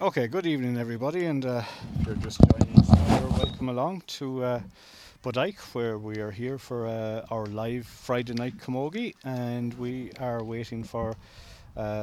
Okay, good evening everybody, and you're just joining us. Welcome along to Bodyke, where we are here for our live Friday night camogie, and we are waiting for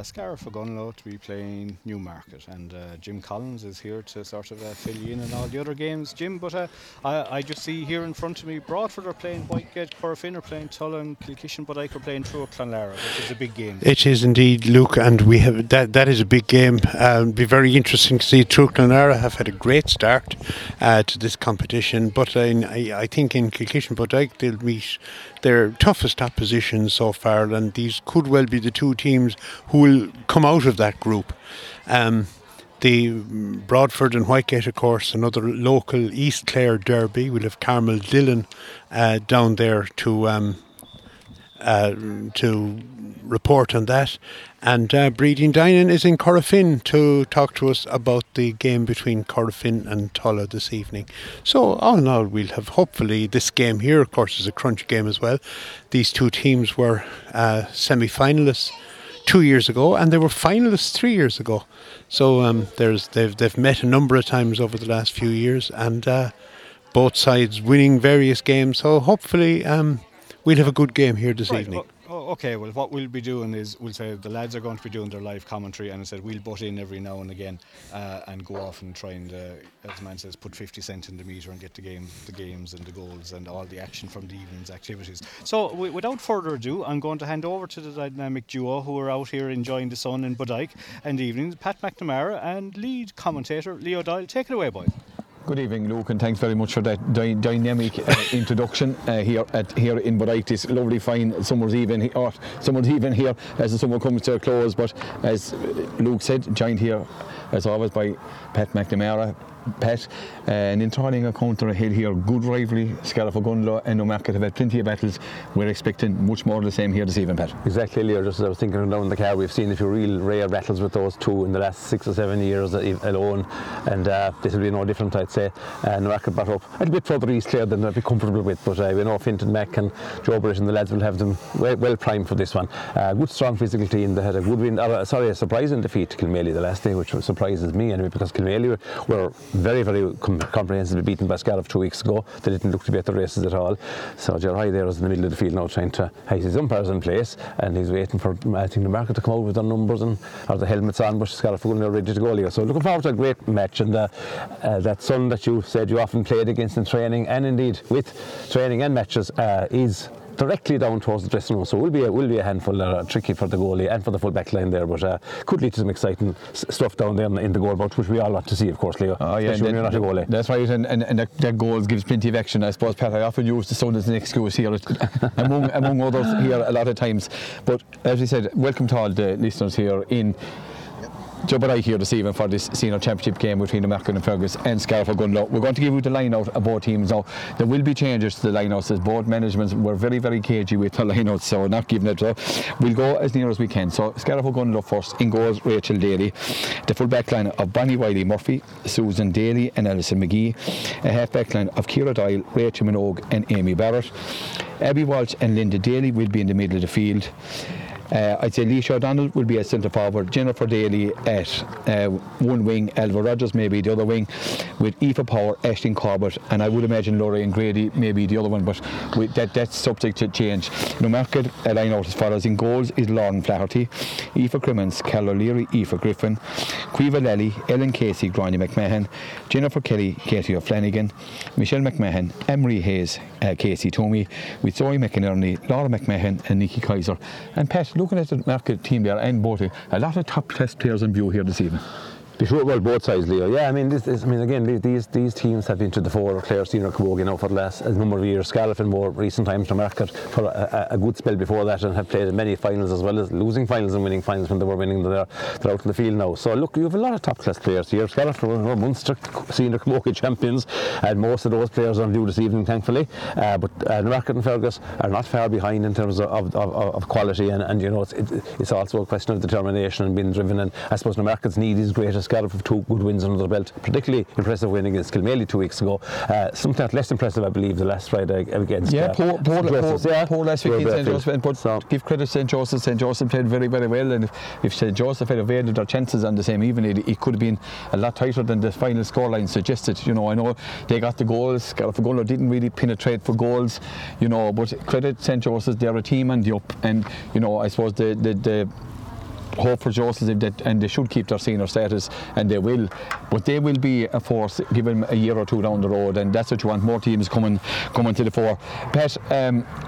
Scariff-Ogonnelloe to be playing Newmarket, and Jim Collins is here to sort of fill you in on all the other games, Jim, but I just see here in front of me Broadford are playing Whitegate, Corofin are playing Tulla, and Kilkishan Bodyke are playing Truagh-Clonlara, which is a big game. It is indeed, Luke, and we have that is a big game. It'll be very interesting to see. Truagh-Clonlara have had a great start to this competition, but I think in Kilkishan Bodyke they'll meet their toughest opposition so far, and these could well be the two teams who will come out of that group. The Broadford and Whitegate, of course, another local East Clare derby. We'll have Carmel Dillon down there to report on that. And Breeda Dinan is in Corofin to talk to us about the game between Corofin and Tulla this evening. So all in all, we'll have hopefully this game here, of course, is a crunch game as well. These two teams were semi-finalists 2 years ago, and they were finalists 3 years ago. So they've met a number of times over the last few years, and both sides winning various games. So hopefully we'll have a good game here this evening. Okay, well, what we'll be doing is we'll say the lads are going to be doing their live commentary, and I said we'll butt in every now and again and go off and try and, as the man says, put 50 cent in the meter and get the games and the goals and all the action from the evening's activities. So without further ado, I'm going to hand over to the dynamic duo who are out here enjoying the sun in Bodyke and evenings, Pat McNamara and lead commentator Leo Doyle. Take it away, boys. Good evening, Luke, and thanks very much for that dynamic introduction here in Bodyke. This lovely, fine summer's evening here as the summer comes to a close. But as Luke said, joined here as always by Pat McNamara. Pat, an enthralling encounter ahead here. Good rivalry. Scariff-Ogonnelloe and Newmarket have had plenty of battles. We're expecting much more of the same here this evening, Pat. Exactly, Leo. Just as I was thinking down the car, we've seen a few real rare battles with those two in the last 6 or 7 years alone, and this will be no different, I'd say. Newmarket brought up a little bit further east there than I'd be comfortable with, but we know Fintan Mac and Joe British and the lads will have them well primed for this one. Good, strong physical team. They had a good win. A surprising defeat to Kilmaley the last day, which surprises me anyway, because Kilmaley were very, very comprehensively beaten by Scariff 2 weeks ago. They didn't look to be at the races at all. So Gerard there is in the middle of the field now trying to have his umpires in place, and he's waiting for, I think, Newmarket to come out with their numbers and or the helmets on, but Scariff-Ogonnelloe are ready to go here. So looking forward to a great match, and that son that you said you often played against in training, and indeed with training and matches, is directly down towards the dressing room, so will be a handful there, tricky for the goalie and for the full back line there, but could lead to some exciting stuff down there in the goal box, which we all want to see, of course, Leo. Oh yeah, especially when you're not a goalie. That's right, and that goals gives plenty of action. I suppose, Pat, I often use the sound as an excuse here among others here a lot of times, but as we said, welcome to all the listeners here in Bodyke here this evening for this senior championship game between Newmarket-on-Fergus and Scariff-Ogonnelloe. We're going to give you the line-out of both teams now. There will be changes to the line-outs as both managements were very, very cagey with the line-outs, so not giving it up. We'll go as near as we can. So Scariff-Ogonnelloe first, in goes Rachel Daly. The full back line of Bonnie Wiley Murphy, Susan Daly and Alison McGee. A half back line of Ciara Doyle, Rachel Minogue and Amy Barrett. Abby Walsh and Linda Daly will be in the middle of the field. I'd say Leisha O'Donnell will be at centre forward, Jennifer Daly at one wing, Alva Rogers maybe the other wing, with Aoife Power, Ashton Corbett, and I would imagine Laurie Grady maybe the other one, but with that's subject to change. Newmarket, a line out as follows. In goals is Lauren Flaherty, Aoife Crimmins, Cal O'Leary, Aoife Griffin, Cueva Lally, Ellen Casey, Gráinne McMahon, Jennifer Kelly, Katie O'Flanagan, Michelle McMahon, Emery Hayes, Casey Toomey, with Zoe McInerney, Laura McMahon and Nicky Kaiser. And Pat, looking at the market team there and both, a lot of top class players in view here this evening. Be sure, well, both sides, Leo. Yeah, I mean, again, these teams have been to the fore of Clare senior camogie now for the last number of years. Scariff in more recent times to Market for a good spell before that, and have played in many finals as well as losing finals and winning finals when they were winning. They're out in the field now. So look, you have a lot of top class players here. Scariff were Munster senior camogie champions, and most of those players are on view this evening, thankfully. But Newmarket and Fergus are not far behind in terms of quality, and you know, it's also a question of determination and being driven. And I suppose Newmarket's need is greatest Scariff have two good wins under their belt, particularly impressive win against Kilmaley 2 weeks ago. Something less impressive, I believe, the last Friday against poor last week in St. Joseph. But give credit to St. Joseph. St. Joseph played very, very well, and if St. Joseph had availed their chances on the same evening, it could have been a lot tighter than the final scoreline suggested. You know, I know they got the goals. Scariff-Ogonnelloe didn't really penetrate for goals, you know, but credit St. Joseph's, they're a team and up, and you know, I suppose the hope for Joseph that, and they should keep their senior status, and they will, but they will be a force given a year or two down the road, and that's what you want, more teams coming to the fore. Pat,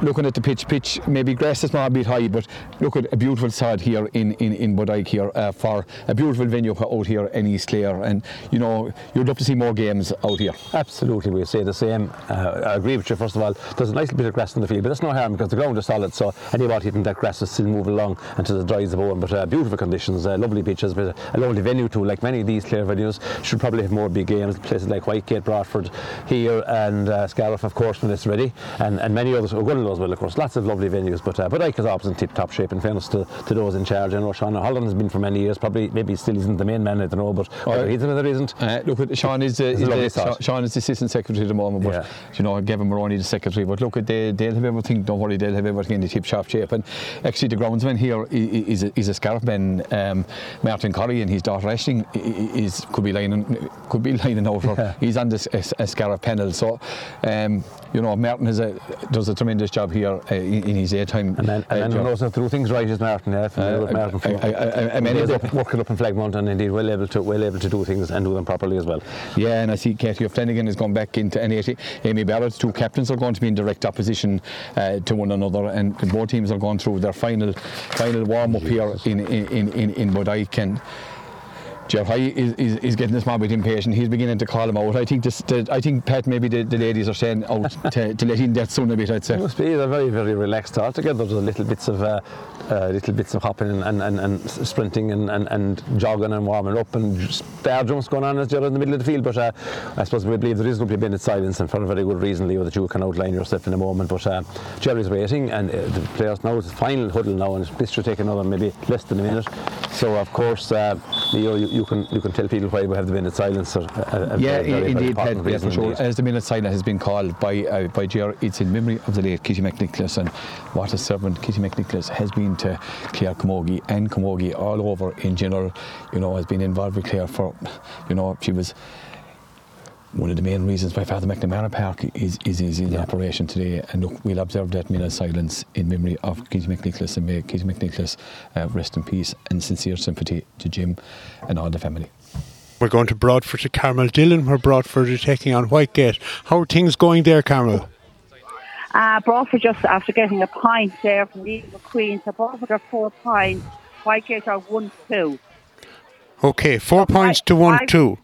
looking at the pitch, maybe grass is not a bit high, but look at a beautiful sod here in Bodyke here, for a beautiful venue out here in East Clare, and you know, you'd love to see more games out here. Absolutely, we say the same. I agree with you. First of all, there's a nice bit of grass in the field, but that's no harm because the ground is solid, so anybody hitting that grass is still moving along until it dries the bone, but beautiful conditions, lovely pitches, but a lovely venue too. Like many of these Clare venues, should probably have more big games. Places like Whitegate, Broadford here, and Scariff, of course, when it's ready, and many others. O'Gonnell as well, of course. Lots of lovely venues, but Bodyke is always in tip-top shape. In fairness to those in charge, I know Sean Holland has been for many years. Probably, maybe still isn't the main man. I don't know, but he's another isn't. Look, Sean is the assistant secretary at the moment, but you know, Gavin Moroney the secretary. But look, they'll have everything. Don't worry, they'll have everything in the tip-top shape. And actually, the groundsman here is a Scariff. Martin Corrie and his daughter Aisling could be lining over. Yeah. He's on this a Scariff panel, so you know, Martin does a tremendous job here in his airtime. And who knows how to do things right is Martin. Working up in Flagmont, and indeed well able to do things and do them properly as well. Yeah, and I see Katie O'Flanagan has gone back into N80. Amy Barrett, two captains are going to be in direct opposition to one another, and both teams are going through their final warm up here in Bodyke, and Jeff High is getting this man a bit impatient. He's beginning to call him out. I think Pat, maybe the ladies are saying out to let in that son a bit. I'd say. It must be a very, very relaxed altogether. There's little bits of hopping and sprinting and jogging and warming up and stair jumps going on as you're in the middle of the field. But I suppose we believe there is going to be a minute silence, and for a very good reason, Leo, that you can outline yourself in a moment. But Jerry's waiting, and the players now, it's the final huddle now, and this should take another maybe less than a minute. So of course, Leo, you can tell people why we have the minute silence. Very, very for sure. As the minute silence has been called by Ger, it's in memory of the late Kitty McNicholas, and what a servant Kitty McNicholas has been to Clare Camogie and Camogie all over in general. You know, has been involved with Clare for, you know, she was. One of the main reasons why Father McNamara Park is in operation today, and look, we'll observe that minute silence in memory of Katie McNicholas, and may Katie McNicholas rest in peace, and sincere sympathy to Jim and all the family. We're going to Broadford to Carmel Dillon, where Broadford are taking on Whitegate. How are things going there, Carmel? Broadford, just after getting a pint there from Leeds McQueen, so Broadford are 4 points, Whitegate are 1-2. Okay, 4 points to 1-2.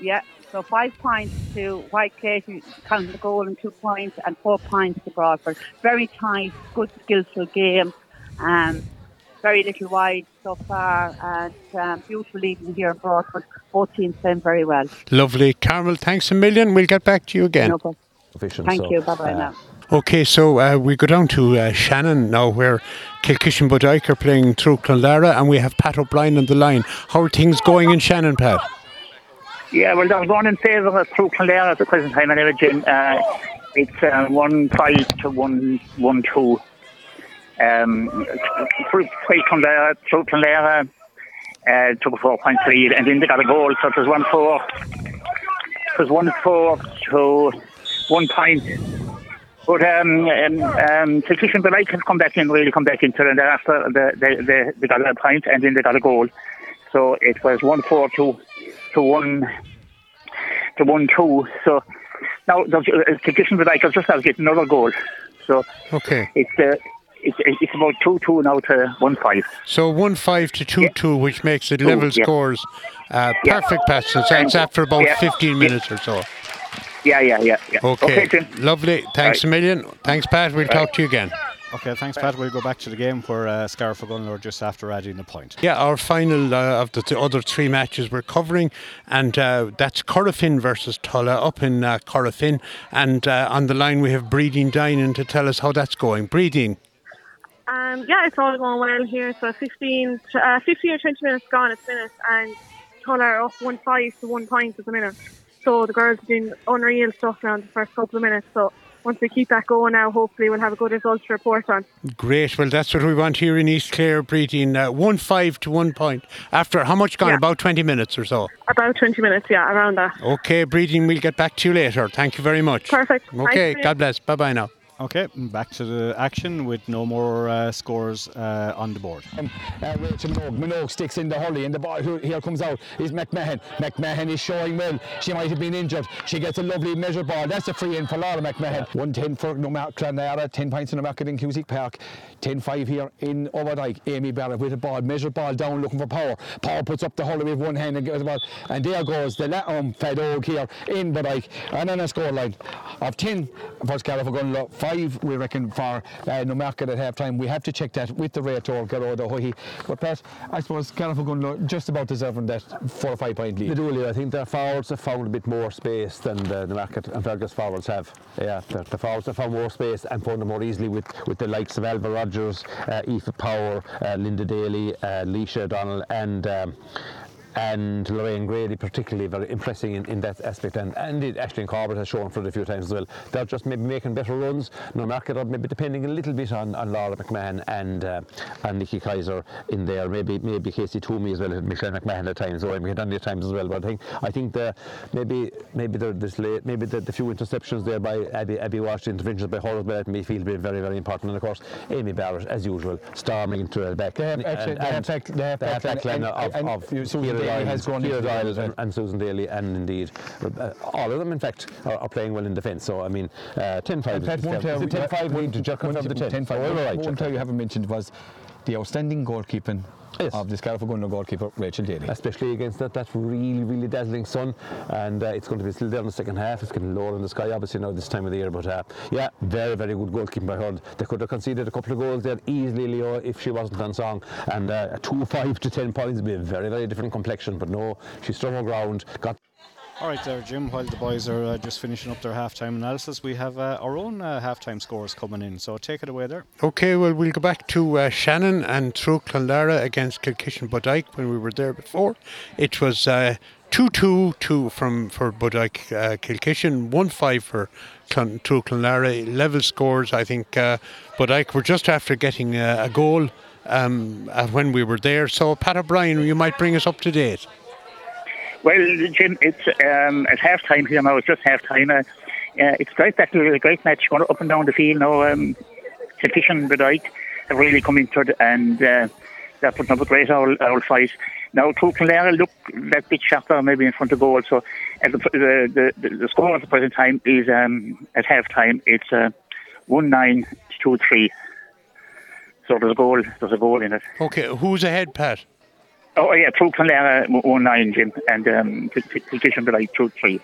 Yeah. So 5 points to Whitegate, counting the goal, and 2 points, and 4 points to Broadford. Very tight, good, skillful game. Very little wide so far, and beautiful evening here in Broadford. Both teams playing very well. Lovely. Carmel, thanks a million. We'll get back to you again. No problem. Thank you. Bye-bye now. Okay, so we go down to Shannon now, where Kilkishan Bodyke are playing Truagh-Clonlara, and we have Pat O'Brien on the line. How are things going in Shannon, Pat? Yeah, well, they're going in favour of Truagh-Clonlara at the present time, anyway, Jim. It's 1-5 to 1-2. Truagh-Clonlara took a 4-point lead, and then they got a goal, so it was 1-4. It was 1-4 to 1 point. But Kilkishan Bodyke has come back into it, and thereafter they got a point, and then they got a goal. So it was 1-4 to 1-2. So now Kilkishan Bodyke are just now getting another goal. So okay, it's about 2-2 now to 1-5. So 1-5 to 2-2, which makes it level scores. Perfect passes. That's after about 15 minutes or so. Yeah. Okay, lovely. Thanks a million. Thanks, Pat. We'll talk to you again. Okay, thanks, Pat. We'll go back to the game where Scariff-Ogonnelloe are just after adding the point. Yeah, our final of the other three matches we're covering, and that's Corofin versus Tulla up in Corofin. And on the line we have Breeda Dinan to tell us how that's going. Breeda. Yeah, it's all going well here. So 15 or 20 minutes gone, and Tulla are up 1-5 to 1 point at the minute. So the girls are doing unreal stuff now in the first couple of minutes. So once we keep that going now, hopefully we'll have a good result to report on. Great. Well, that's what we want here in East Clare, Preetin. 1-5 to 1 point. After how much gone? Yeah. About 20 minutes or so? About 20 minutes, yeah, around that. Okay, Preetin, we'll get back to you later. Thank you very much. Perfect. Okay, thanks. God bless. Bye-bye now. Okay, back to the action with no more scores on the board. Rachel Minogue sticks in the hurley, and the ball here comes out is McMahon. McMahon is showing well. She might have been injured. She gets a lovely measure ball. That's a free in for Laura McMahon. 1-10 for Clonlara, 10 points in the market in Cusick Park. 10-5 here in Overdyke. Amy Barrett with a ball, measure ball down looking for Power. Power puts up the hurley with one hand and gets the ball. And there goes the Fad Oak here in Bodyke. And on a scoreline of 10 for Scariff-Ogonnelloe, we reckon for Newmarket at half time. We have to check that with the rate or Garrod O'Hoy. But Pat, I suppose Scariff-Ogonnelloe just about deserving that 4 or 5 point lead. They do, Leo. I think their forwards have found a bit more space than the Newmarket and Fergus forwards have. Yeah, the forwards have found more space and found them more easily with the likes of Alva Rogers, Aoife Power, Linda Daly, Leisha O'Donnell and Lorraine Grady, particularly very impressive in that aspect, and indeed Ashton Corbett has shown for it a few times as well. They're just maybe making better runs. Newmarket are maybe depending a little bit on Laura McMahon and Nicky Kaiser in there, maybe Casey Toomey as well, Michelle McMahon at times, or McDonald at times as well. But I think the few interceptions there by Abby Walsh, the interventions by Horace Bennett may feel very, very important. And of course Amy Barrett, as usual, storming into her back. They have Daly has grown and Susan Daly, and indeed all of them in fact are playing well in defence. So I mean 10-5 one thing you haven't mentioned was the outstanding goalkeeping of the Scariff-Ogonnelloe goalkeeper Rachel Daly, especially against that really, really dazzling sun, and it's going to be still there in the second half. It's getting lower in the sky obviously now this time of the year, but very, very good goalkeeping by her. They could have conceded a couple of goals there easily, Leo, if she wasn't on song, and 2-5 to 10 points would be a very, very different complexion, but no, she stood her ground. All right there, Jim, while the boys are just finishing up their half-time analysis, we have our own half-time scores coming in, so take it away there. OK, well, we'll go back to Shannon and Truagh-Clonlara against Kilkishan Bodyke when we were there before. It was 2-2 for Bodyke Kilkishan, 1-5 for Truagh-Clonlara. Level scores, I think Bodyke were just after getting a goal when we were there. So, Pat O'Brien, you might bring us up to date. Well, Jim, it's at half-time here now. It's just half-time. It's great back to a great match going up and down the field now. Kilkishan and Bodyke have really come into it, and they're putting up a great old fight. Now, Truagh-Clonlara look that bit sharper maybe in front of goal. So at the score at the present time is, at half-time, it's 1-9 to 2-3. So there's a goal in it. Okay, who's ahead, Pat? Oh, yeah, Truagh-Clonlara 1-9, Jim, and Kilkishan Bodyke 2-3.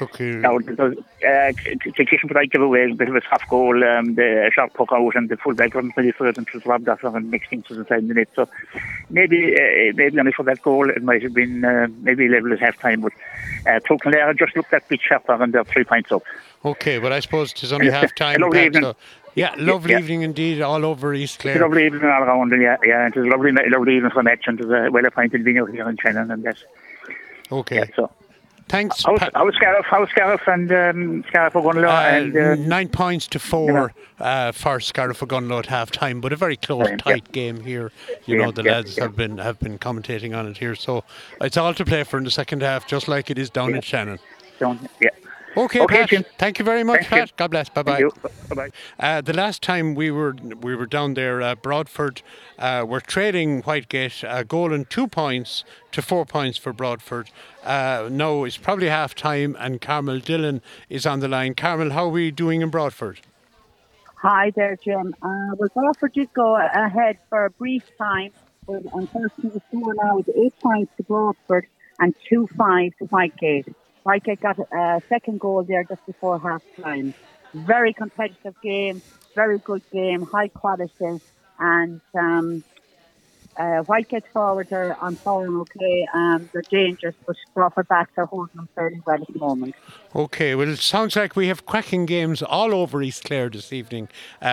Okay. Now, Kilkishan Bodyke gave away a bit of a tough goal, the sharp puck out, and the full-back wasn't ready for it, and it was robbed off and mixed things inside the net. So maybe only for that goal, it might have been maybe level at half-time, but Truagh-Clonlara just looked that bit sharper, and they're 3 points up. Okay, but I suppose it's only half-time. Yeah, lovely evening indeed all over East Clare. It's a lovely evening all around, yeah. It was a lovely evening for a match, and it was a well-appointed venue here in Shannon, and that. Okay. Yeah, so. Thanks. How was Scariff and Scariff-Ogonnelloe? 9 points to 4 for Scariff-Ogonnelloe at half-time, but a very close, tight game here. You know, the lads have been commentating on it here, so it's all to play for in the second half, just like it is down in Shannon. Okay, Pat. Jim. Thank you very much, Pat. Jim. God bless. Bye-bye. Bye-bye. The last time we were down there, Broadford were trailing Whitegate a goal and 2 points to 4 points for Broadford. Now it's probably half-time, and Carmel Dillon is on the line. Carmel, how are we doing in Broadford? Hi there, Jim. Well, Broadford did go ahead for a brief time, but unfortunately the score now is 8 points to Broadford and 2-5 to Whitegate. Whitegate got a second goal there just before half-time. Very competitive game, very good game, high quality, and Whitegate forward are on form okay, they're dangerous, but Broadford backs are holding them fairly well at the moment. Okay, well, it sounds like we have cracking games all over East Clare this evening,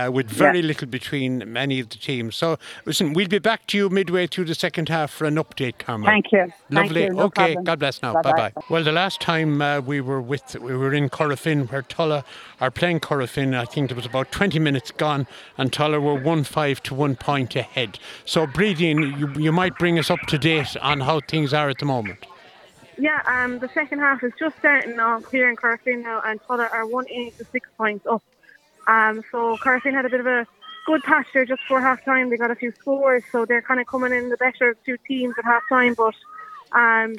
with very little between many of the teams. So, listen, we'll be back to you midway through the second half for an update, Carmel. Thank you. Lovely. Thank you, no okay, problem. God bless now. Bye-bye. Bye-bye. Well, the last time we were in Corofin, where Tulla are playing Corofin, I think there was about 20 minutes gone, and Tulla were 1-5 to 1 point ahead. So, Breeda, you might bring us up to date on how things are at the moment. Yeah, the second half is just starting off here in Corofin now, and Tulla are 1-8 to 6 points up. So Corofin had a bit of a good patch there just before half time. They got a few scores, so they're kind of coming in the better of two teams at half time. But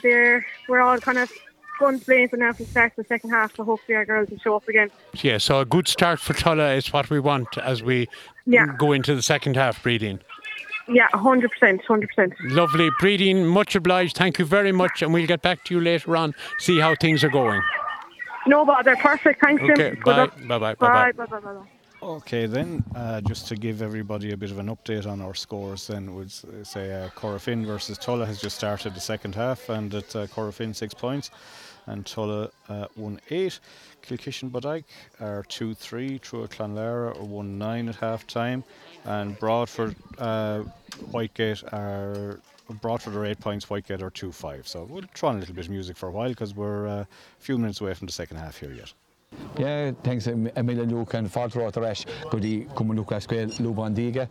we're all kind of guns blazing now from start to the second half, so hopefully our girls will show up again. Yeah, so a good start for Tulla is what we want as we go into the second half, Breeda. Yeah, 100%, 100%. Lovely. Breeda, much obliged. Thank you very much. And we'll get back to you later on, see how things are going. No bother. Perfect. Thanks, Jim. Okay, bye. Okay, then, just to give everybody a bit of an update on our scores, then we'd say Corofin versus Tulla has just started the second half, and at Corofin 6 points and Tulla 1-8. Kilkishan Bodyke are 2-3, Truagh-Clonlara are 1-9 at half-time, and Broadford are 8 points, Whitegate are 2-5. So we'll try on a little bit of music for a while because we're a few minutes away from the second half here yet. Yeah, thanks a million, Luke, and for the rest, good come and look at Lubandiga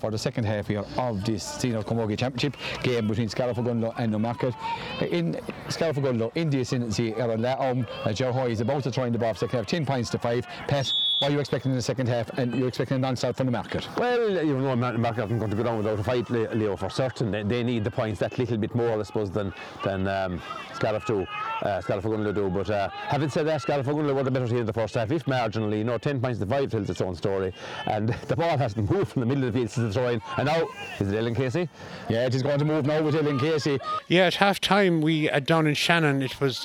for the second half here of this Senior Camogie Championship game between Scariff-Ogonnelloe and Newmarket. In Scariff-Ogonnelloe, in the ascendancy, Aaron Laum, Joe Hoy is about to try in the ball second half, 10 points to 5. Pat, what are you expecting in the second half, and you're expecting a non-start from Newmarket? Well, you know, Newmarket aren't going to go down without a fight, Leo, for certain. They need the points that little bit more, I suppose, than Scariff-Ogonnelloe do. But having said that, Scariff-Ogonnelloe were the better team in the first half, if marginally. You know, 10 points to 5 tells its own story. And the ball has to move from the middle of the field to the throwing. And now, is it Ellen Casey? Yeah, it is going to move now with Ellen Casey. Yeah, at half-time, we down in Shannon, it was...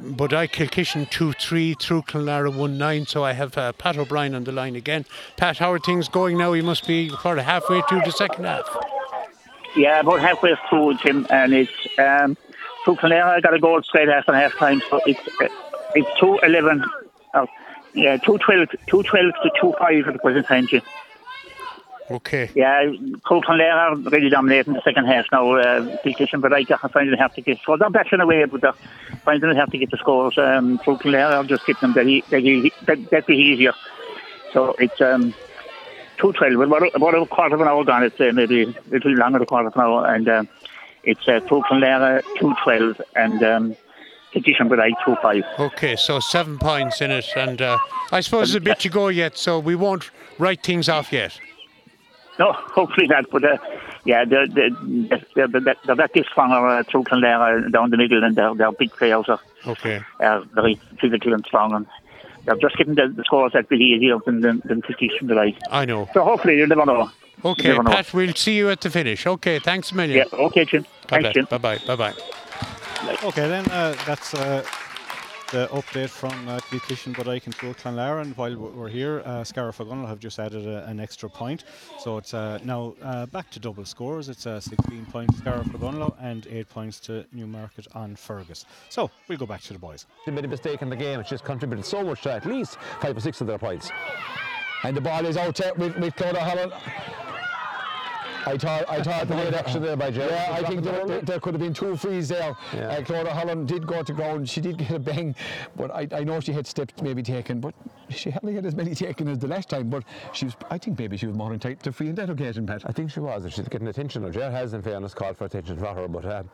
Bodyke Kilkishan 2-3, Truagh-Clonlara 1-9. So I have Pat O'Brien on the line again. Pat, how are things going now? He must be about halfway through the second half. Yeah, about halfway through, Jim, and it's Truagh-Clonlara got a goal straight after half time, so it's 2-11, 2-12, 2-12 to 2-5 at the present time, Jim. Okay. Yeah, Truagh-Clonlara are really dominating the second half now. Kilkishan Bodyke are finding it hard to get scores. They're backing away, but they're finding it hard to get the scores. Truagh-Clonlara are just hitting them. That'd be easier. So it's 2-12. About a quarter of an hour gone. It's maybe a little longer than a quarter of an hour. And it's Truagh-Clonlara 2-12 and Kilkishan Bodyke 2-5. Okay, so 7 points in it. And I suppose there's a bit to go yet, so we won't write things off yet. No, hopefully not, but they're that bit stronger, Truagh-Clonlara down the middle, and they're big players are very physical and strong, and they're just getting the scores that bit easier than Kilkishan Bodyke. I know. So hopefully you'll never know. Okay, never know. Pat, we'll see you at the finish. Okay, thanks a million. Yeah, okay, Jim. Thanks, Jim. Bye-bye. Okay, then that's... the update from Kilkishan Bodyke and Truagh-Clonlara, and while we're here, Scariff-Ogonnelloe have just added an extra point, so it's now back to double scores. It's 16 points Scariff-Ogonnelloe and 8 points to Newmarket-on-Fergus. So we'll go back to the boys. They made a mistake in the game, it's just contributed so much to at least 5 or 6 of their points. And the ball is out there with Clodagh Holland. I thought they had action there by Jerry. Yeah, I think there could have been 2 frees there. Yeah. Clodagh Holland did go to ground. She did get a bang, but I know she had steps maybe taken, but she hardly had as many taken as the last time. But she was, I think maybe she was more entitled to free in that occasion, Pat. I think she was. If she's getting attention. Jerry has, in fairness, called for attention for her. But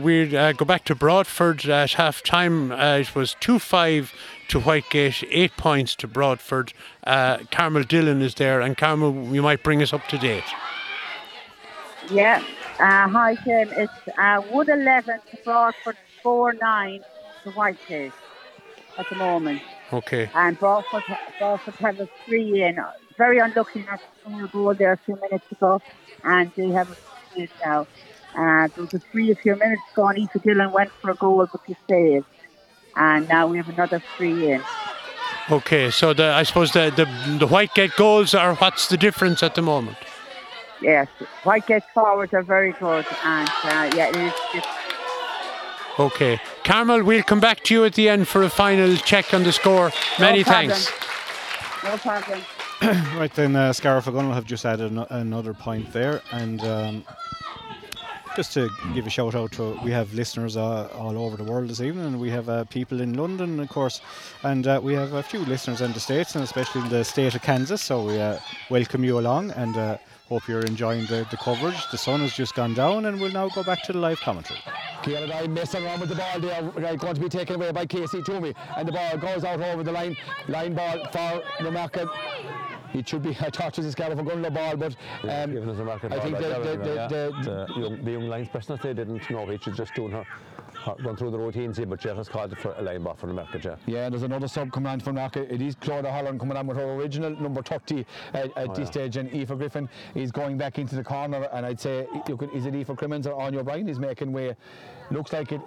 we go back to Broadford at half time. It was 2-5. To Whitegate, 8 points to Broadford. Carmel Dillon is there, and Carmel, you might bring us up to date. Yeah, hi Jim, it's Wood 11 to Broadford 4-9 to Whitegate at the moment. Okay. And Broadford have a 3 in. Very unlucky not to score a goal there a few minutes ago, and they have a 3 now. There was a 3 a few minutes ago, and Aoife Dillon went for a goal, but he saved. And now we have another 3 in. Okay, so I suppose the Whitegate goals are what's the difference at the moment? yes, Whitegate forwards are very good, and it is just. Okay, Carmel, we'll come back to you at the end for a final check on the score. Many thanks. No problem. Right then, Scariff-Ogonnelloe have just added another point there, and just to give a shout out to, we have listeners all over the world this evening, and we have people in London, of course, and we have a few listeners in the States, and especially in the state of Kansas, so we welcome you along, and hope you're enjoying the coverage. The sun has just gone down, and we'll now go back to the live commentary. Ciarán O'Donnell messing around with the ball. They are going to be taken away by Casey Toomey, and the ball goes out over the line. Line ball for Newmarket. It should be a touch to the Scariff-Ogonnelloe ball, but I think the young Lions person, they didn't know. Rachel just doing her run through the routine, see, but Jeff has called it for a line ball for Newmarket. Yeah, and there's another sub coming on for Newmarket. It is Claudia Holland coming on with her original number 30 at this stage, and Aoife Griffin is going back into the corner, and I'd say, is it Aoife Crimmins or Anya O'Brien is making way? Looks like it.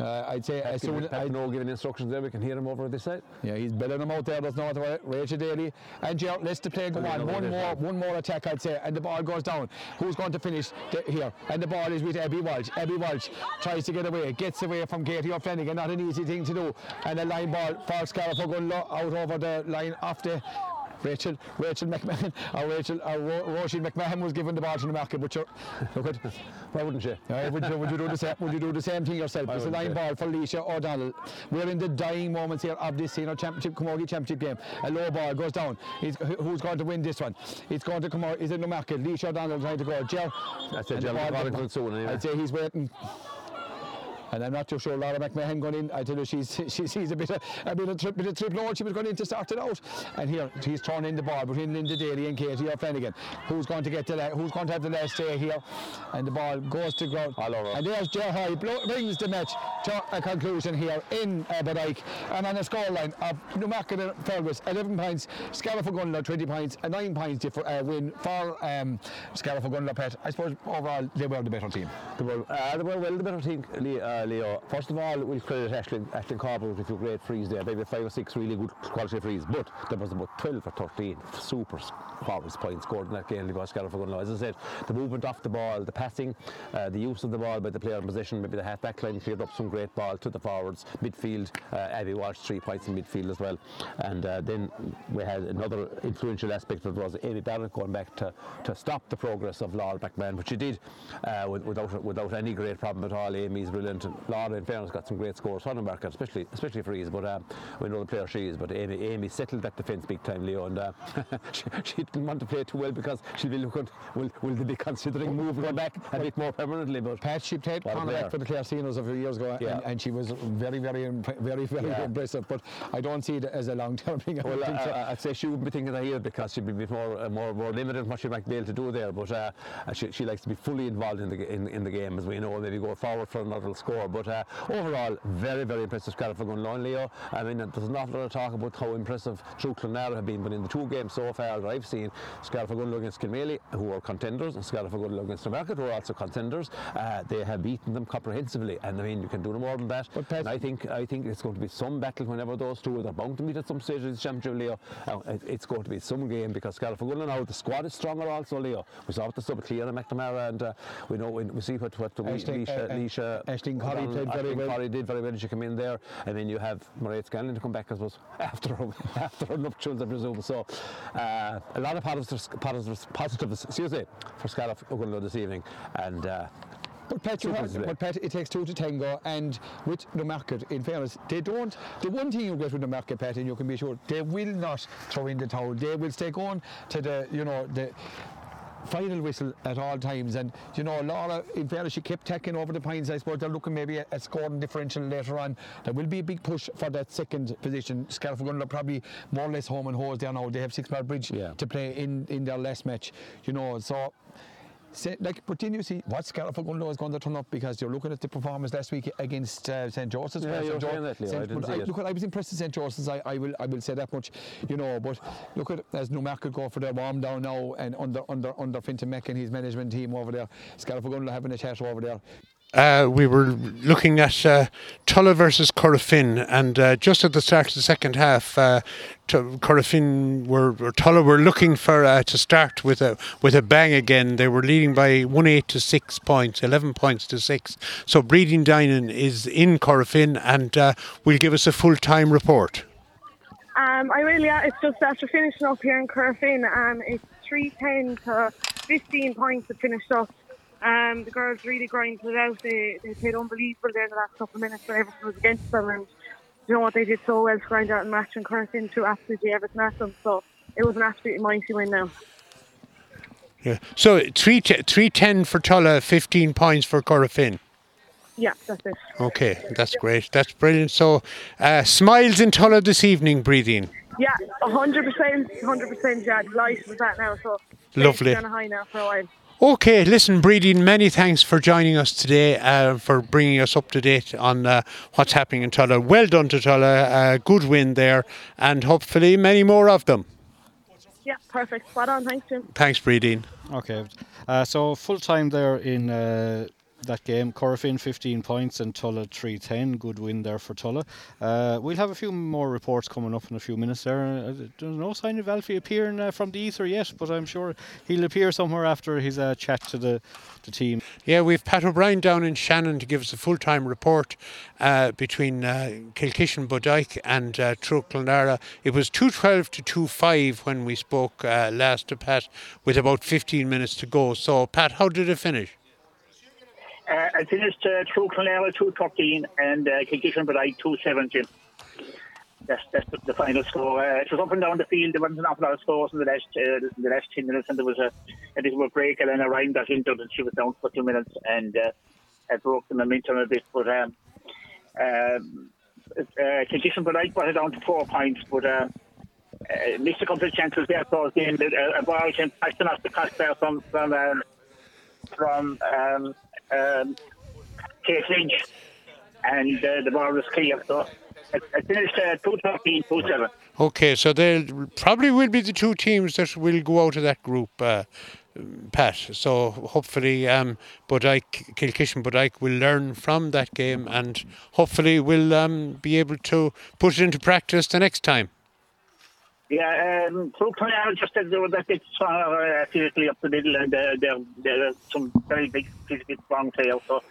I'd say as soon as I know giving instructions there, we can hear him over at this side. Yeah, he's billing him out there. There's no other way. Rachel Daly and Gerald lets the play go on. One more attack, I'd say, and the ball goes down. Who's going to finish here? And the ball is with Abby Walsh. Abby Walsh tries to get away, gets away from Katie O'Flanagan. Not an easy thing to do. And a line ball for Scariff-Ogonnelloe out over the line off the. Rachel McMahon Roisin McMahon was given the ball to the market, but look at why wouldn't you? Would you do the same? Would you do the same thing yourself? It's a line ball for Leisha O'Donnell. We're in the dying moments here of this senior championship, Camogie championship game. A low ball goes down. Who's going to win this one? It's going to come out. Is it the market? Leisha O'Donnell trying to go. Joe. That's it. I'd say he's waiting. And I'm not too sure Laura McMahon gone in. I tell you, she's a bit of triple. She was going in to start it out, and here he's thrown in the ball between Linda Daly and Katie O'Flanagan. Who's going to get the who's going to have the last say here? And the ball goes to ground. And there's Joe High brings the match to a conclusion here in Bodyke, and on a scoreline of Newmarket-on-Fergus 11 points, Scariff-Ogonnelloe 20 points, a 9 points win for Scariff-Ogonnelloe. Pat, I suppose overall they were the better team. They were the better team. Leo. First of all, we'll credit Ashton Corbett with a few great frees there, maybe 5 or 6 really good quality frees, but there was about 12 or 13 super forwards points scored in that game by Scariff-Ogonnelloe. As I said, the movement off the ball, the passing, the use of the ball by the player in position, maybe the half-back line cleared up some great ball to the forwards, midfield, Abby Walsh 3 points in midfield as well, and then we had another influential aspect that was Amy Barrett going back to stop the progress of Laura McMahon, which she did without any great problem at all. Amy's brilliant. Laura, in fairness, got some great scores on the market, especially frees, but we know the player she is, but Amy settled that defence big time, Leo, and she didn't want to play too well because she'll be looking, will they be considering moving her back a bit more permanently. But Pat, she played back for the Clarcinos a few years ago, and she was very, very impressive, but I don't see it as a long-term thing. Well, I'd say she wouldn't be thinking that either because she'd be more limited in what she might be able to do there, but she likes to be fully involved in the game, as we know, maybe go forward for another score. But overall, very, very impressive Scariff-Ogonnelloe, Leo. I mean, there's not a lot of talk about how impressive Truagh-Clonlara have been, but in the 2 games so far that I've seen, Scariff-Ogonnelloe against Kilmaley, who are contenders, and Scariff-Ogonnelloe against Newmarket, who are also contenders, they have beaten them comprehensively, and I mean, you can do no more than that. But and I think it's going to be some battle whenever those two are bound to meet at some stage of the championship, Leo. It's going to be some game because Scariff-Ogonnelloe now, the squad is stronger also, Leo. We saw the sub Ciarán McNamara, and we know we see what the Leisha Corrie did very well as she came in there. I mean, you have Mairead Scanlon to come back, I suppose, after her nuptials, I presume. So, a lot of positives for Scariff-Ogonnelloe this evening. And But Pat, it takes 2 to tango, and with Newmarket, in fairness, the one thing you get with Newmarket, Pat, and you can be sure, they will not throw in the towel. They will stay on to the final whistle at all times, and Laura, in fairness, she kept tacking over the pines. I suppose they're looking maybe at scoring differential later on. There will be a big push for that second position. Scariff-Ogonnelloe probably more or less home and hose there now. They have 6 Mile Bridge to play in their last match, so. But then you see what Scariff-Ogonnelloe is going to turn up, because you're looking at the performance last week against St. Joseph's. Yeah, you're saying that, Leo. I was impressed with St. Joseph's. I will say that much, But look at as Newmarket go for their warm down now, and under Fintan Mac and his management team over there, Scariff-Ogonnelloe having a chat over there. we were looking at Tulla versus Corofin, and just at the start of the second half, Tulla were looking for to start with a bang again. They were leading by 11 points to 6. So Breeda Dinan is in Corofin, and will give us a full time report. It's just after finishing up here in Corofin, and it's 3-10 to 15 points to finish up. The girls really grinded it out. They played unbelievable there in the last couple of minutes when everything was against them, and you know what, they did so well to grind out and match and curse into absolutely everything at them, so it was an absolutely mighty win now. Yeah. So 3-10 for Tulla, 15 points for Corofin. Yeah, that's it. Okay, that's great. That's brilliant. So smiles in Tulla this evening, Breeding. Yeah, 100%, yeah, delighted with that now, so lovely. It's on a high now for a while. Okay, listen, Breedy, many thanks for joining us today, for bringing us up to date on what's happening in Tulla. Well done to Tulla, good win there, and hopefully many more of them. Yeah, perfect, spot on, thanks Jim. Thanks, Breedy. Okay, so full time there in that game, Corofin 15 points and Tulla 3-10, good win there for Tulla. We'll have a few more reports coming up in a few minutes there. There's no sign of Alfie appearing from the ether yet, but I'm sure he'll appear somewhere after his chat to the team. Yeah, we've Pat O'Brien down in Shannon to give us a full-time report between Kilkishan, Bodyke and Truagh-Clonlara. It was 2-12 to 2-5 when we spoke last to Pat, with about 15 minutes to go. So, Pat, how did it finish? I finished Truagh-Clonlara 2-13 and Kilkishan Bodyke 2-7, Jim. That's the final score. It was up and down the field. There wasn't an awful lot of scores in the last 10 minutes, and there was a little break. Elena Ryan got injured and she was down for 2 minutes, and it broke the momentum a bit. But Kilkishan Bodyke brought it down to 4 points, but missed a couple of chances there towards the end. A ball came passing off the cross there from Kate Lynch, and the ball was clear. So I finished 2-13, 2-7. Okay, so there probably will be the two teams that will go out of that group, Pat. So hopefully Kilkishan Bodyke will learn from that game, and hopefully will be able to put it into practice the next time. Yeah, Truagh-Clonlara just said they were that bit stronger physically up the middle, and they're some very big, physically strong players. So,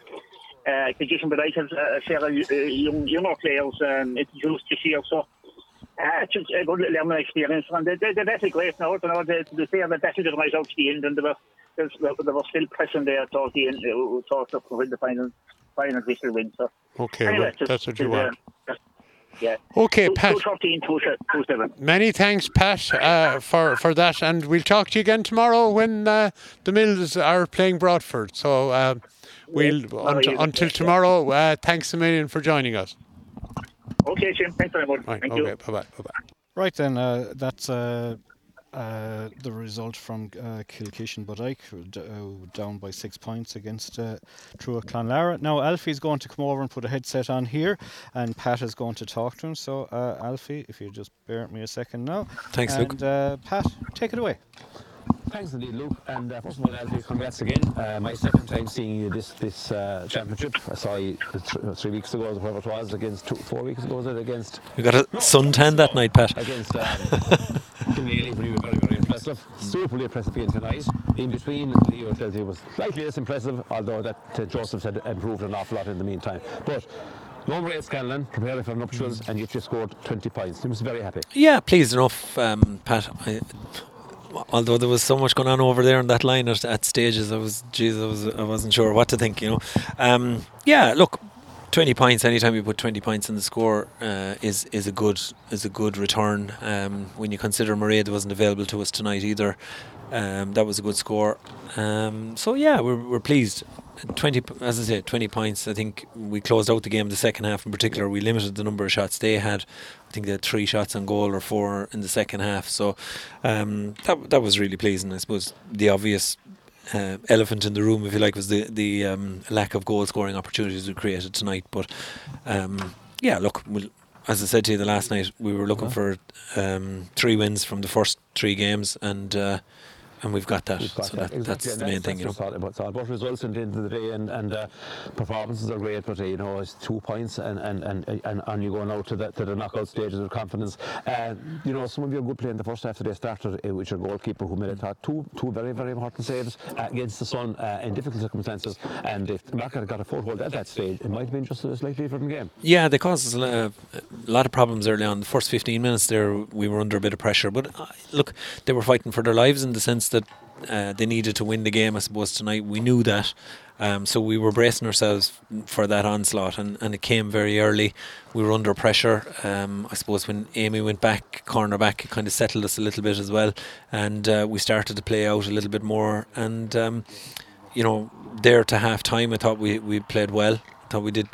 Kilkishan Bodyke has a share of younger players introduced this year, so it's just a good learning experience. And they're definitely great now. You know, they're definitely right out to the end, and they were still pressing there towards the end, towards the final whistle win. So, okay, anyway, well, that's what you want. Yeah. Okay, Pat. 2-13, 2-7. Many thanks, Pat, for that, and we'll talk to you again tomorrow when the Mills are playing Broadford. So until tomorrow. Thanks a million for joining us. Okay, Jim. Thanks very much. Right, Thank you. Bye bye. Right then, that's. The result from Kilkishan Bodyke down by 6 points against Truagh-Clonlara. Now Alfie's going to come over and put a headset on here, and Pat is going to talk to him. So Alfie, if you just bear with me a second now. Thanks, Luke. And Pat, take it away. Thanks indeed, Luke. And first of all, Alfie, congrats again. My second time seeing you this championship. I saw you 3 weeks ago, or whatever it was, against 4 weeks ago, was it against? You got a suntan that night, Pat. Against Kilmaley, but you were very, very impressive. Superly impressive game tonight. In between, Leo Doyle was slightly less impressive, although that Joseph's had improved an awful lot in the meantime. But Normal A. Scanlon preparing for nuptials, and yet you scored 20 points. He was very happy. Yeah, pleased enough, Pat. Although there was so much going on over there on that line at stages, I wasn't sure what to think, you know. Yeah, look, 20 points, anytime you put 20 points in the score is a good return. When you consider Murray wasn't available to us tonight either, that was a good score. So yeah, we're pleased. 20 points. I think we closed out the game the second half in particular. We limited the number of shots they had. I think they had 3 shots on goal or 4 in the second half. So that was really pleasing. I suppose the obvious elephant in the room, if you like, was the lack of goal scoring opportunities we created tonight. But yeah, look, as I said to you the last night, we were looking for 3 wins from the first 3 games, and And we've got that. Exactly. That's the main thing, you know. But results at the end of the day, and performances are great, but you know, it's 2 points, and you're going out to the knockout stages with confidence. You know, some of your good play in the first half today started with your goalkeeper, who made two very, very important saves against the sun in difficult circumstances. And if Market had got a foothold at that stage, it might have been just a slightly different game. Yeah, they caused us a lot of problems early on. The first 15 minutes there, we were under a bit of pressure. But look, they were fighting for their lives in the sense that they needed to win the game, I suppose, tonight. We knew that, so we were bracing ourselves for that onslaught, and it came very early. We were under pressure. I suppose when Amy went back, corner back, it kind of settled us a little bit as well, and we started to play out a little bit more. And you know, there to half time, I thought we played well. I thought we did.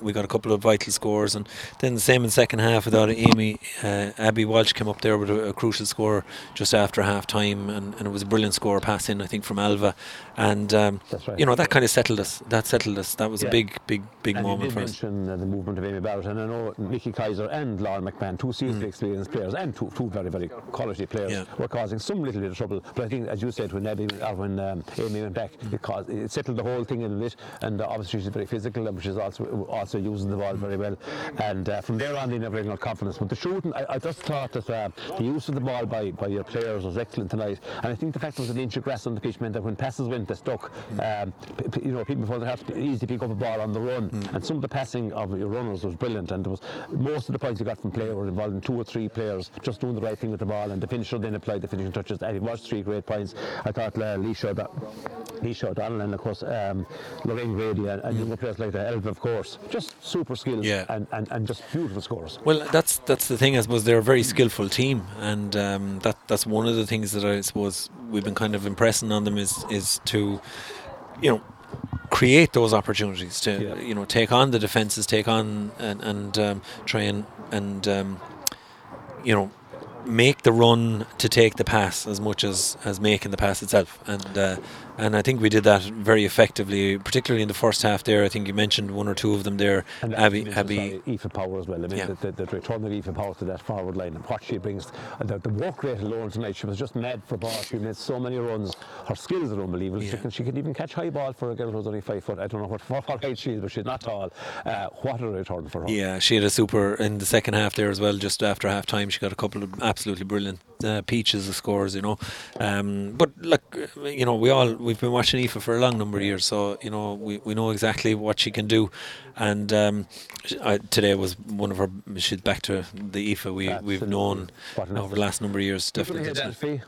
We got a couple of vital scores, and then the same in second half. I thought Abby Walsh came up there with a crucial score just after half time, and it was a brilliant score, pass in I think from Alva, and that's right. You know, that kind of settled us. That was a big and moment for us. You mentioned the movement of Amy Barrett, and I know Nicky Kaiser and Laura McMahon, two seasoned experienced players and two very, very quality players, were causing some little bit of trouble. But I think, as you said, when Amy went back, it settled the whole thing in a bit, and obviously she's very physical, which is also using the ball very well, and from there on they never got confidence. But the shooting, I just thought that the use of the ball by your players was excellent tonight, and I think the fact that it was an inch of grass on the pitch meant that when passes went, they stuck. You know, people found it hard to easy to pick up a ball on the run, and some of the passing of your runners was brilliant, and there was most of the points you got from play were involving two or three players just doing the right thing with the ball, and the finisher then applied the finishing touches, and it was 3 great points. I thought Leisha O'Donnell, and of course Laurie Grady, and younger players like the Elf, of course, just super skilled, and just beautiful scores. Well, that's the thing, I suppose. They're a very skillful team, and that's one of the things that I suppose we've been kind of impressing on them is to, you know, create those opportunities to you know, take on the defences, take on and try and you know, make the run to take the pass as much as making the pass itself, and I think we did that very effectively, particularly in the first half there. I think you mentioned one or two of them there, and Abby Aoife Power as well. I mean, the return of Aoife Power to that forward line, and what she brings, the work rate alone tonight, she was just mad for ball. She made so many runs. Her skills are unbelievable. She could even catch high ball for a girl who's only 5 foot. I don't know what height she is, but she's not tall. What a return for her. Yeah, she had a super in the second half there as well. Just after half time, she got a couple of absolutely brilliant peaches of scores, you know. But look, you know, we've been watching Aoife for a long number of years, so you know we know exactly what she can do. And today was one of her. She's back to the Aoife we've known over the last number of years. Definitely.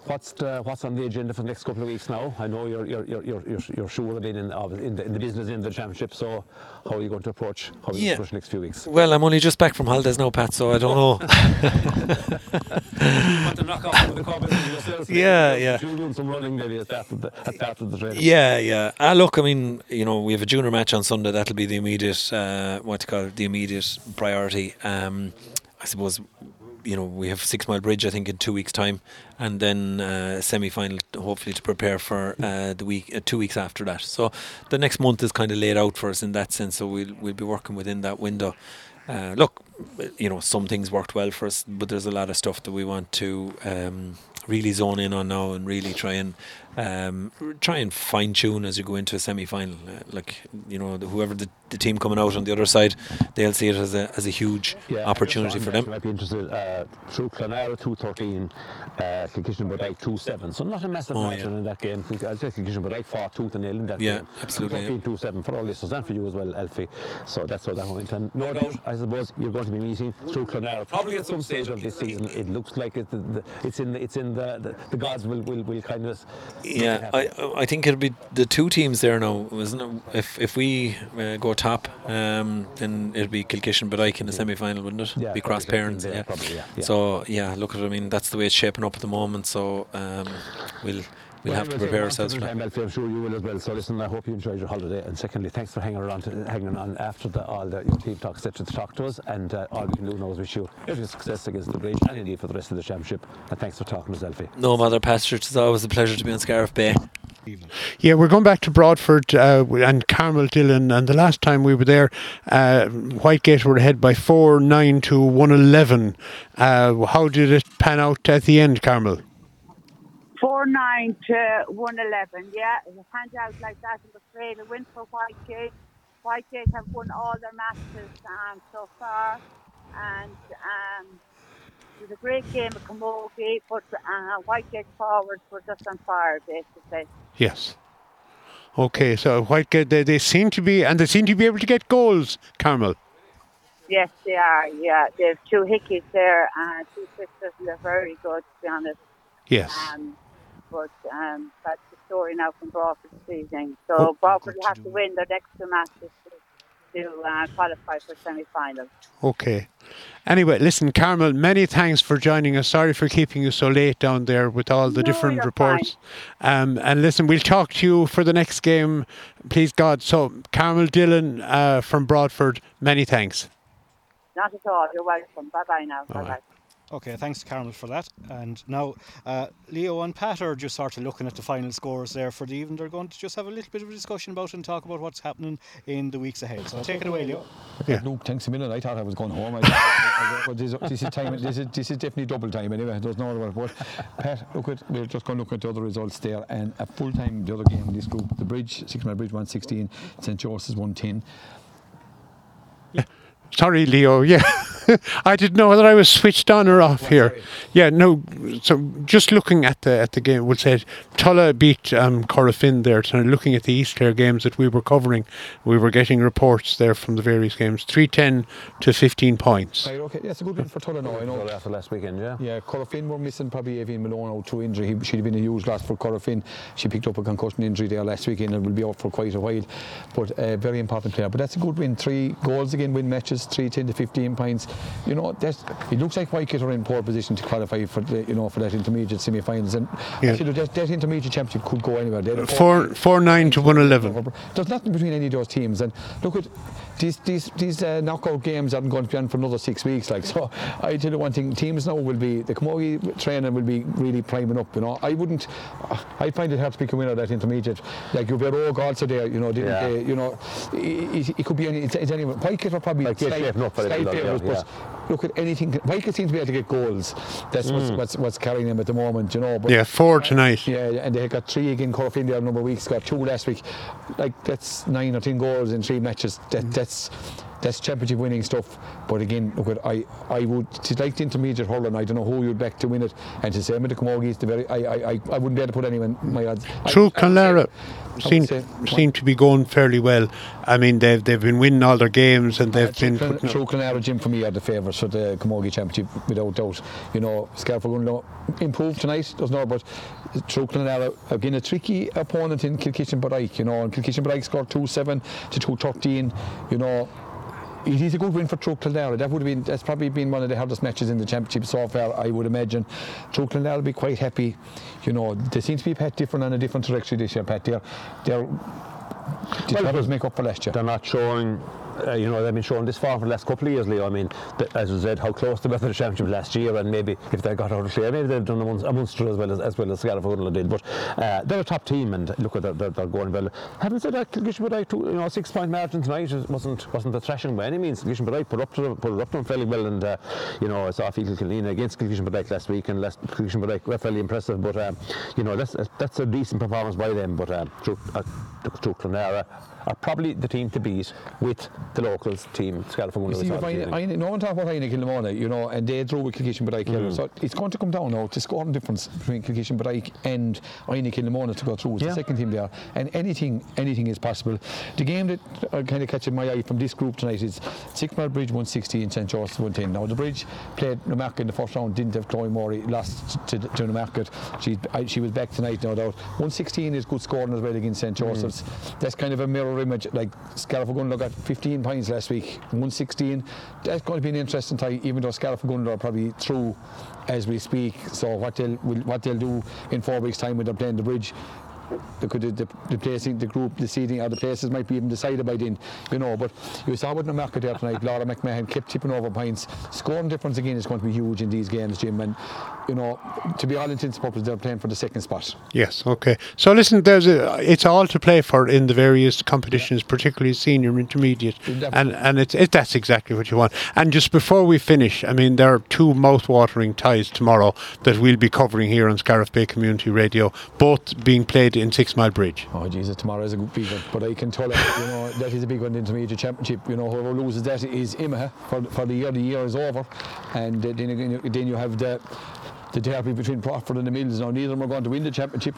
What's on the agenda for the next couple of weeks now? I know you're sure of being in the business in the championship. So how are you going to approach the next few weeks? Well, I'm only just back from holidays now, Pat, so I don't know. Look, I mean, you know, we have a junior match on Sunday. That'll be the immediate priority. I suppose, you know, we have 6 Mile Bridge, I think, in 2 weeks time, and then semi-final hopefully to prepare for the week 2 weeks after that. So the next month is kind of laid out for us in that sense, so we'll be working within that window. Look, you know, some things worked well for us, but there's a lot of stuff that we want to really zone in on now, and really try and fine tune as you go into a semi-final. Like, you know, whoever the team coming out on the other side, they'll see it as a huge opportunity for them. Might be interested. Truagh-Clonlara 2-13, Kilkishan Bodyke 2-7. So not a massive margin in that game. I'd say Kilkishan Bodyke 4-2 in that game. Absolutely. 2-7 for all listeners, and for you as well, Elfie. So that's all that went. And no doubt, I suppose you're going to be meeting Truagh-Clonlara probably at some stage of this season. It looks like the gods will kind of. Yeah, I think it'll be the two teams there now, isn't it? If we go top, then it'll be Kilkishan Bodyke in the semi-final, wouldn't it? Yeah, be cross parents. Yeah. Probably, yeah. So look at it. I mean, that's the way it's shaping up at the moment. So we'll have to prepare ourselves for that. I'm sure you will as well. So listen, I hope you enjoyed your holiday. And secondly, thanks for hanging on after your team talk, etc. to talk to us. And all we can do now is wish you every success against the Bridge, and indeed for the rest of the championship. And thanks for talking to us, Elfie. No matter, Pastor. It's always a pleasure to be on Scariff Bay. Yeah, we're going back to Broadford and Carmel Dillon, and the last time we were there, Whitegate were ahead by 4-9 to 1-11. How did it pan out at the end, Carmel? 4-9 to 1-11, yeah. It was a handout like that in the frame. It went for Whitegate. Whitegate have won all their matches so far. And it was a great game of camogie, but Whitegate forwards were just on fire, basically. Yes. Okay, so Whitegate, they seem to be, and they seem to be able to get goals, Carmel. Yes, they are, yeah. They have two hickeys there, two sisters, and they're very good, to be honest. Yes. But that's the story now from Broadford this evening. So Broadford will have to win their next two matches to qualify for semi-final. Okay. Anyway, listen, Carmel, many thanks for joining us. Sorry for keeping you so late down there with all the different reports. And listen, we'll talk to you for the next game, please God. So, Carmel Dillon from Broadford, many thanks. Not at all. You're welcome. Bye-bye now. All bye-bye. Right. Okay, thanks Carmel for that. And now Leo and Pat are just sort of looking at the final scores there for the evening. They're going to just have a little bit of a discussion about and talk about what's happening in the weeks ahead. So take it away, Leo. Okay, yeah. Luke, thanks a minute. I thought I was going home. But this is time. This is definitely double time anyway. There's no other way. Pat, we're just going to look at the other results there. And at full time, the other game in this group, the Bridge, 6 Mile Bridge 116, St. Joseph's 110. Yeah. Sorry, Leo. Yeah, I didn't know whether I was switched on or off here. Sorry. Yeah, no. So just looking at the game, we'll say Tulla beat Corofin there. So looking at the East Clare games that we were covering, we were getting reports there from the various games. 3-10 to 15 points. Right, okay, that's a good win for Tulla now. I know after last weekend, yeah. Yeah, Corofin were missing probably Avian Malone out to injury. She'd have been a huge loss for Corofin. She picked up a concussion injury there last weekend and will be out for quite a while. But a very important player. But that's a good win. 3 goals again, win matches. 3-10 to 15 points. You know, it looks like Whitegate are in poor position to qualify for for that intermediate semi-finals, and yeah. Actually, that intermediate championship could go anywhere. 4-9 to 1-11. There's nothing between any of those teams, and look at these knockout games aren't going to be on for another 6 weeks. Like, so I tell you one thing, teams now will be, the camogie training will be really priming up. You know, I find it helps to be a winner that intermediate. Like Uberog also there, didn't they? You know, it could be it's anyone. Whitegate are probably like but look at anything. Michael seems to be able to get goals. That's what's carrying them at the moment, you know. But yeah, 4 tonight. Yeah, and they got 3 again. Corofin there a number of weeks, got 2 last week. Like, that's 9 or 10 goals in 3 matches. That's championship winning stuff. But again, look at I would like the intermediate hurling. I don't know who you'd back to win it. And to say with the camogie, I wouldn't be able to put anyone my odds. Truagh-Clonlara seem to be going fairly well. I mean, they've been winning all their games and they've been. Truagh-Clonlara, Jim, for me, are the favourites for the camogie championship without doubt. You know, Scariff-Ogonnelloe improved tonight. There's no but. Truagh-Clonlara again a tricky opponent in Kilkishan Bodyke. You know, and Kilkishan Bodyke scored 2-7 to 2-13. You know. It is a good win for Truagh-Clonlara. That's probably been one of the hardest matches in the championship so far, I would imagine. Truagh-Clonlara will be quite happy. You know, they seem to be on a different trajectory this year, Pat. The troubles make up for last year. They're not showing. They've been showing this form for the last couple of years, Leo. I mean, as I said, how close they were to the championship last year, and maybe if they got out of Clare, maybe they've done a Munster as well as Scariff-Ogonnelloe did. But they're a top team, and look at they're going well. Having said that, Kilkishan Bodyke, 6 point margin tonight wasn't a thrashing by any means. Kilkishan Bodyke put it up to them fairly well, and it's off Kilkilina against Kilkishan Bodyke last week, and last Kilkishan Bodyke were fairly impressive. But that's a decent performance by them. But Truagh-Clonlara are probably the team to beat with the locals team, Scariff-Ogonnelloe. No one talked about Aine Kilmona, and they drew with Kilkishan Bodyke. So it's going to come down now to scoring difference between Kilkishan Bodyke and Aine Kilmona to go through as the second team there. And anything is possible. The game that kind of catches my eye from this group tonight is 6 Mile Bridge 160 and St. George's 110. Now the Bridge played Newmarket in the first round, didn't have Chloe Morey, lost to Newmarket. She was back tonight, no doubt. 116 is good scoring as well against St. Joseph's. That's kind of a mirror image, like Scariff-Ogonnelloe got 15 points last week, 116. That's going to be an interesting tie, even though Scariff-Ogonnelloe are probably through as we speak. So what they'll do in 4 weeks' time when they're playing the Bridge, the placing, the group, the seating, or the places might be even decided by then, you know. But you saw with Newmarket there tonight, Laura McMahon kept tipping over points. Scoring difference again is going to be huge in these games, Jim, and, you know, to be all intents and purposes, they're playing for the second spot. Yes, okay. So listen, it's all to play for in the various competitions, particularly senior, intermediate, and that's exactly what you want. And just before we finish, I mean, there are two mouth-watering ties tomorrow that we'll be covering here on Scariff Bay Community Radio, both being played in 6 Mile Bridge. Oh, Jesus, tomorrow is a big one, but I can tell you, you know, that is a big one, the intermediate championship. You know, whoever loses that is Imha for the year. The year is over, and then you have the derby between Broadford and the Mills. Now, neither of them are going to win the championship,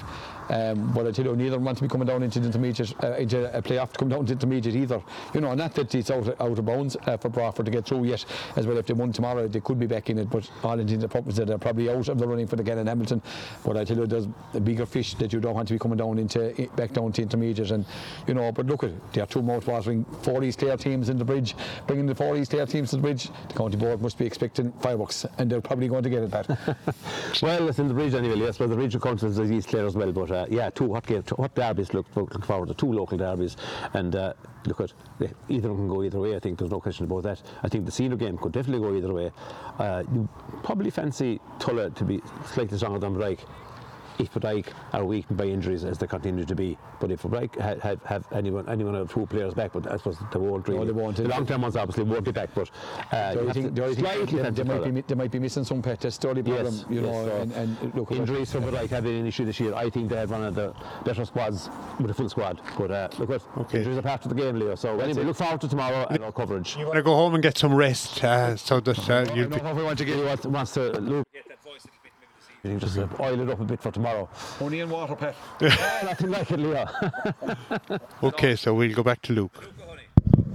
but I tell you, neither of them want to be coming down into the intermediate, into a playoff to come down to intermediate either. You know, not that it's out of bounds for Broadford to get through yet, as well. If they won tomorrow, they could be back in it, but all intents and purposes, they're probably out of the running for the Gannon Hamilton. But I tell you, there's a bigger fish that you don't want to be coming down into, back down to intermediate. And, you know, but look at it, there are two mouth-watering 4 East Clare teams in the bridge, bringing the 4 East Clare teams to the bridge. The county board must be expecting fireworks, and they're probably going to get it that. Well, it's in the bridge anyway. Yes, well, the regional council is East Clare as well. But yeah, what derbies look forward to? Two local derbies, and look at either of them can go either way. I think there's no question about that. I think the senior game could definitely go either way. You probably fancy Tulla to be slightly stronger than Bodyke, if Bodyke are weakened by injuries as they continue to be. But if Bodyke have anyone of two players back, but I suppose they won't really. No, they won't. The long-term ones obviously won't be back, but they might be missing some pet test story problem, yes, you know. And look, injuries for Bodyke have been an issue this year. I think they have one of the better squads with a full squad. But look at injuries are part of the game, Leo. So anyway, look forward to tomorrow and our coverage. You want to go home and get some rest, so that you. I don't know if we want to wants to Luke. You can just oil it up a bit for tomorrow. Only in water, Pat. Nothing like it, Leo. Okay, so we'll go back to Luke.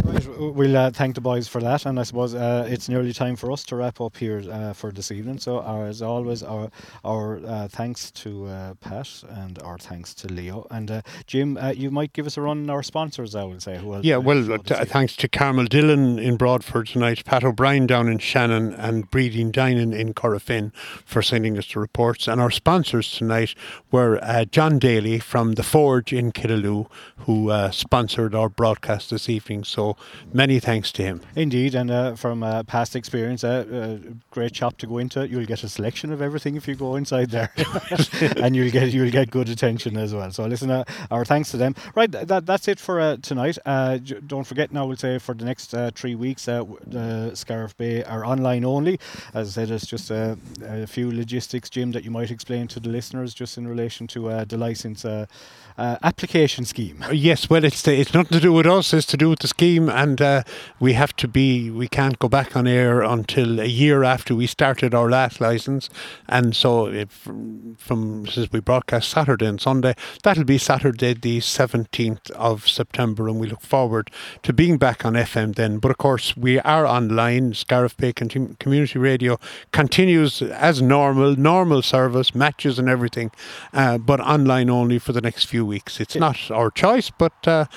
Right, we'll thank the boys for that, and I suppose it's nearly time for us to wrap up here for this evening. So as always, our thanks to Pat and our thanks to Leo and Jim. You might give us a run on our sponsors, I would say. Thanks to Carmel Dillon in Broadford tonight, Pat O'Brien down in Shannon, and Breeda Dinan in Corofin for sending us the reports. And our sponsors tonight were John Daly from The Forge in Killaloe, who sponsored our broadcast this evening. So many thanks to him. Indeed, and from past experience, a great shop to go into. You'll get a selection of everything if you go inside there, and you'll get good attention as well. So listen, our thanks to them. Right, that's it for tonight. Don't forget now, we'll say for the next 3 weeks, Scariff Bay are online only. As I said, it's just a few logistics, Jim, that you might explain to the listeners just in relation to the license application scheme. Yes, well, it's nothing to do with us. It's to do with the scheme. And we can't go back on air until a year after we started our last licence, and so since we broadcast Saturday and Sunday, that'll be Saturday the 17th of September, and we look forward to being back on FM then. But of course, we are online. Scariff Bay Community Radio continues as normal service, matches and everything, but online only for the next few weeks. It's not our choice, but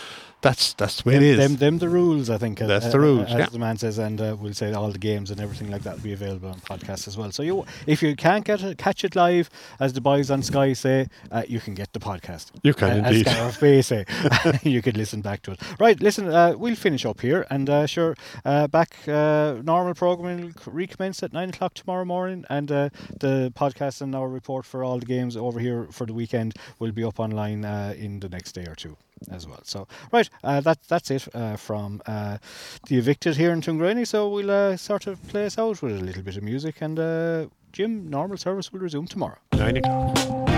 that's the way it is. Them the rules, I think. That's the rules, as the man says, and we'll say all the games and everything like that will be available on podcast as well. So if you can't catch it live, as the boys on Sky say, you can get the podcast. You can indeed. As Scariff Bay say, you can listen back to it. Right, listen, we'll finish up here, and normal programming will recommence at 9:00 tomorrow morning, and the podcast and our report for all the games over here for the weekend will be up online in the next day or two as well. So right, that's it from the evicted here in Tungrani. So we'll sort of play us out with a little bit of music, and Jim, normal service will resume tomorrow, 9:00.